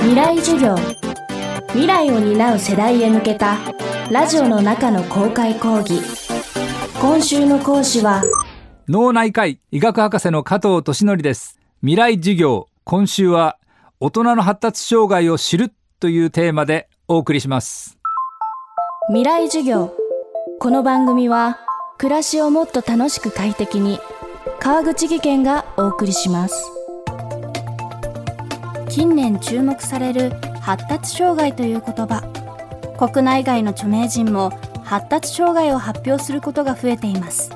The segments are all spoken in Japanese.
未来授業、未来を担う世代へ向けたラジオの中の公開講義。今週の講師は脳内科医医学博士の加藤俊則です。未来授業、今週は大人の発達障害を知るというテーマでお送りします。未来授業、この番組は暮らしをもっと楽しく快適に、川口義賢がお送りします。近年注目される発達障害という言葉、国内外の著名人も発達障害を発表することが増えています。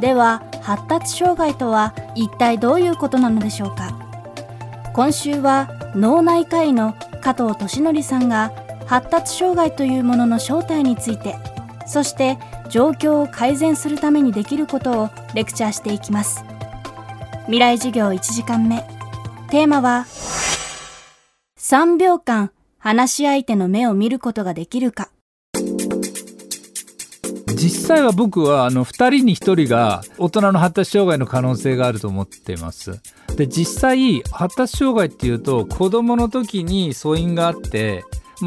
では発達障害とは一体どういうことなのでしょうか。今週は脳内科医の加藤俊則さんが発達障害というものの正体について、そして状況を改善するためにできることをレクチャーしていきます。未来授業1時間目、テーマは3秒間話し相手の目を見ることができるか。実際は僕は2人に1人が大人の発達障害の可能性があると思っています。で、実際発達障害っていうと子どもの時に素因があって、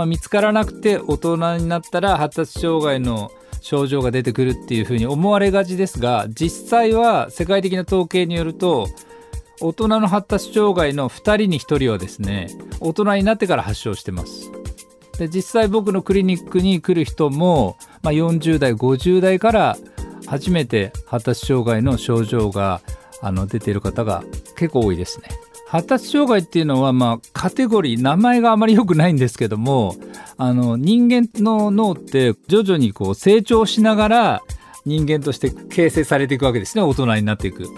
見つからなくて大人になったら発達障害の症状が出てくるっていうふうに思われがちですが、実際は世界的な統計によると大人の発達障害の2人に1人はですね、大人になってから発症してます。で、実際僕のクリニックに来る人も、40代50代から初めて発達障害の症状が出ている方が結構多いですね。発達障害っていうのは、カテゴリー、名前があまり良くないんですけども、人間の脳って徐々にこう成長しながら人間として形成されていくわけですね。大人になっていく。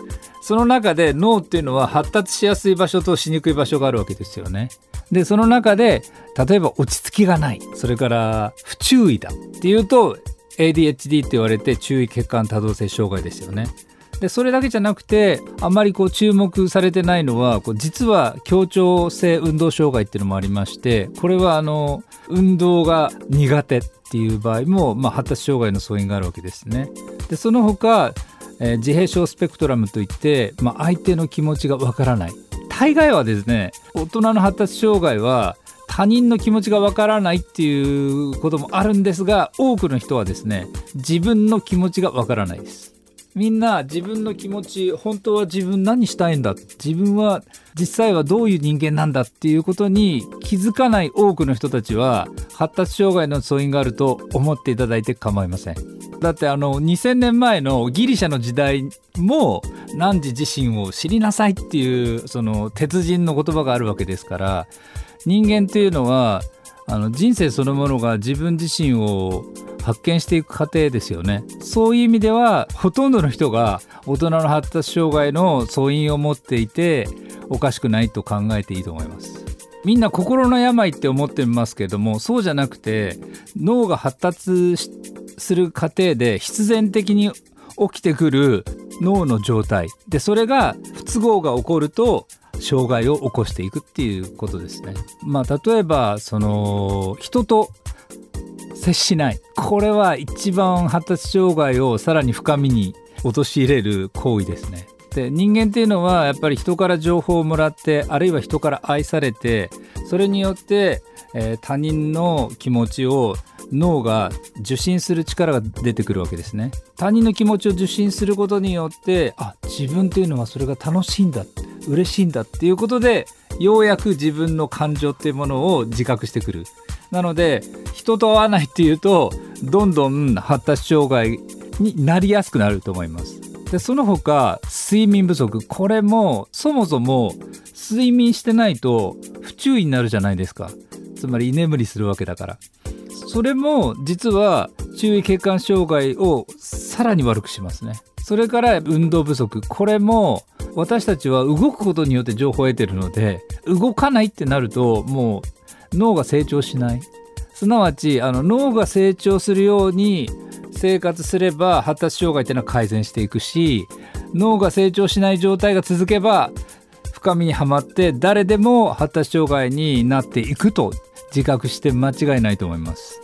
その中で脳っていうのは発達しやすい場所としにくい場所があるわけですよね。で、その中で例えば落ち着きがない、それから不注意だっていうと ADHD って言われて注意欠陥多動性障害ですよね。で、それだけじゃなくてあまりこう注目されてないのは、実は協調性運動障害っていうのもありまして、これは運動が苦手っていう場合も、発達障害の素因があるわけですね。で、その他、自閉症スペクトラムといって、相手の気持ちがわからない。大概はですね、大人の発達障害は他人の気持ちがわからないっていうこともあるんですが、多くの人はですね、自分の気持ちがわからないです。みんな自分の気持ち、本当は自分何したいんだ、自分は実際はどういう人間なんだっていうことに気づかない多くの人たちは発達障害の素因があると思っていただいて構いません。だって2000年前のギリシャの時代も汝自身を知りなさいっていうその鉄人の言葉があるわけですから、人間っていうのは人生そのものが自分自身を発見していく過程ですよね。そういう意味ではほとんどの人が大人の発達障害の素因を持っていておかしくないと考えていいと思います。みんな心の病って思ってますけども、そうじゃなくて脳が発達する過程で必然的に起きてくる脳の状態で、それが不都合が起こると障害を起こしていくっていうことですね。例えば人と接しない、これは一番発達障害をさらに深みに陥れる行為ですね。で、人間っていうのはやっぱり人から情報をもらって、あるいは人から愛されて、それによって、他人の気持ちを脳が受信する力が出てくるわけですね。他人の気持ちを受信することによって、自分っていうのはそれが楽しいんだ、嬉しいんだっていうことで、ようやく自分の感情っていうものを自覚してくる。なので人と会わないっていうとどんどん発達障害になりやすくなると思います。で、その他睡眠不足、これもそもそも睡眠してないと不注意になるじゃないですか。つまり居眠りするわけだから、それも実は注意欠陥障害をさらに悪くしますね。それから運動不足、これも私たちは動くことによって情報を得ているので、動かないってなるともう脳が成長しない。すなわち脳が成長するように生活すれば発達障害っていうのは改善していくし、脳が成長しない状態が続けば深みにはまって誰でも発達障害になっていくと自覚して間違いないと思います。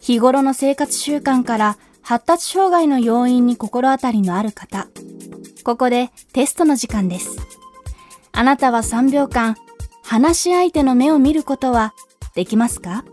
日頃の生活習慣から発達障害の要因に心当たりのある方、ここでテストの時間です。あなたは3秒間話し相手の目を見ることはできますか？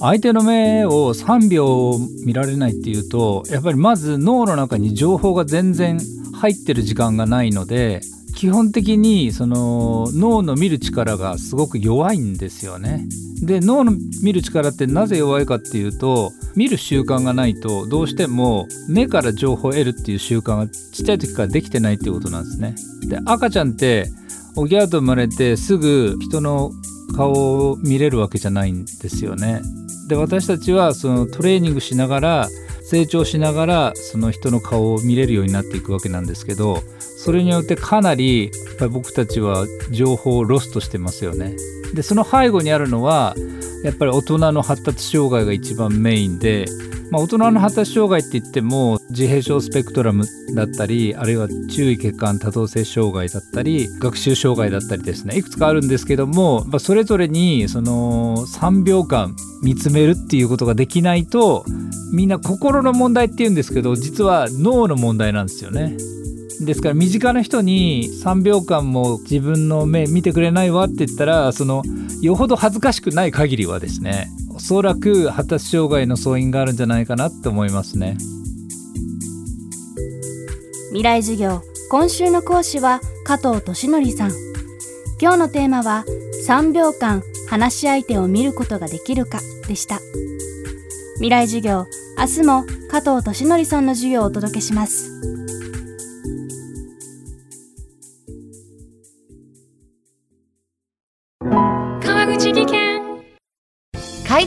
相手の目を3秒見られないっていうと、やっぱりまず脳の中に情報が全然入ってる時間がないので、基本的にその脳の見る力がすごく弱いんですよね。で、脳の見る力ってなぜ弱いかっていうと、見る習慣がないとどうしても目から情報を得るっていう習慣がちっちゃい時からできてないっていうことなんですね。で、赤ちゃんっておぎゃーと生まれてすぐ人の顔を見れるわけじゃないんですよね。で、私たちはそのトレーニングしながら成長しながらその人の顔を見れるようになっていくわけなんですけど、それによってかなりやっぱり僕たちは情報をロストしてますよね。で、その背後にあるのはやっぱり大人の発達障害が一番メインで、大人の発達障害って言っても自閉症スペクトラムだったり、あるいは注意欠陥多動性障害だったり学習障害だったりですね、いくつかあるんですけども、それぞれにその3秒間見つめるっていうことができないと、みんな心の問題って言うんですけど、実は脳の問題なんですよね。ですから身近な人に3秒間も自分の目見てくれないわって言ったら、そのよほど恥ずかしくない限りはですね、おそらく発達障害の素因があるんじゃないかなって思いますね。未来授業、今週の講師は加藤俊則さん。今日のテーマは3秒間話し相手を見ることができるかでした。未来授業、明日も加藤俊則さんの授業をお届けします。階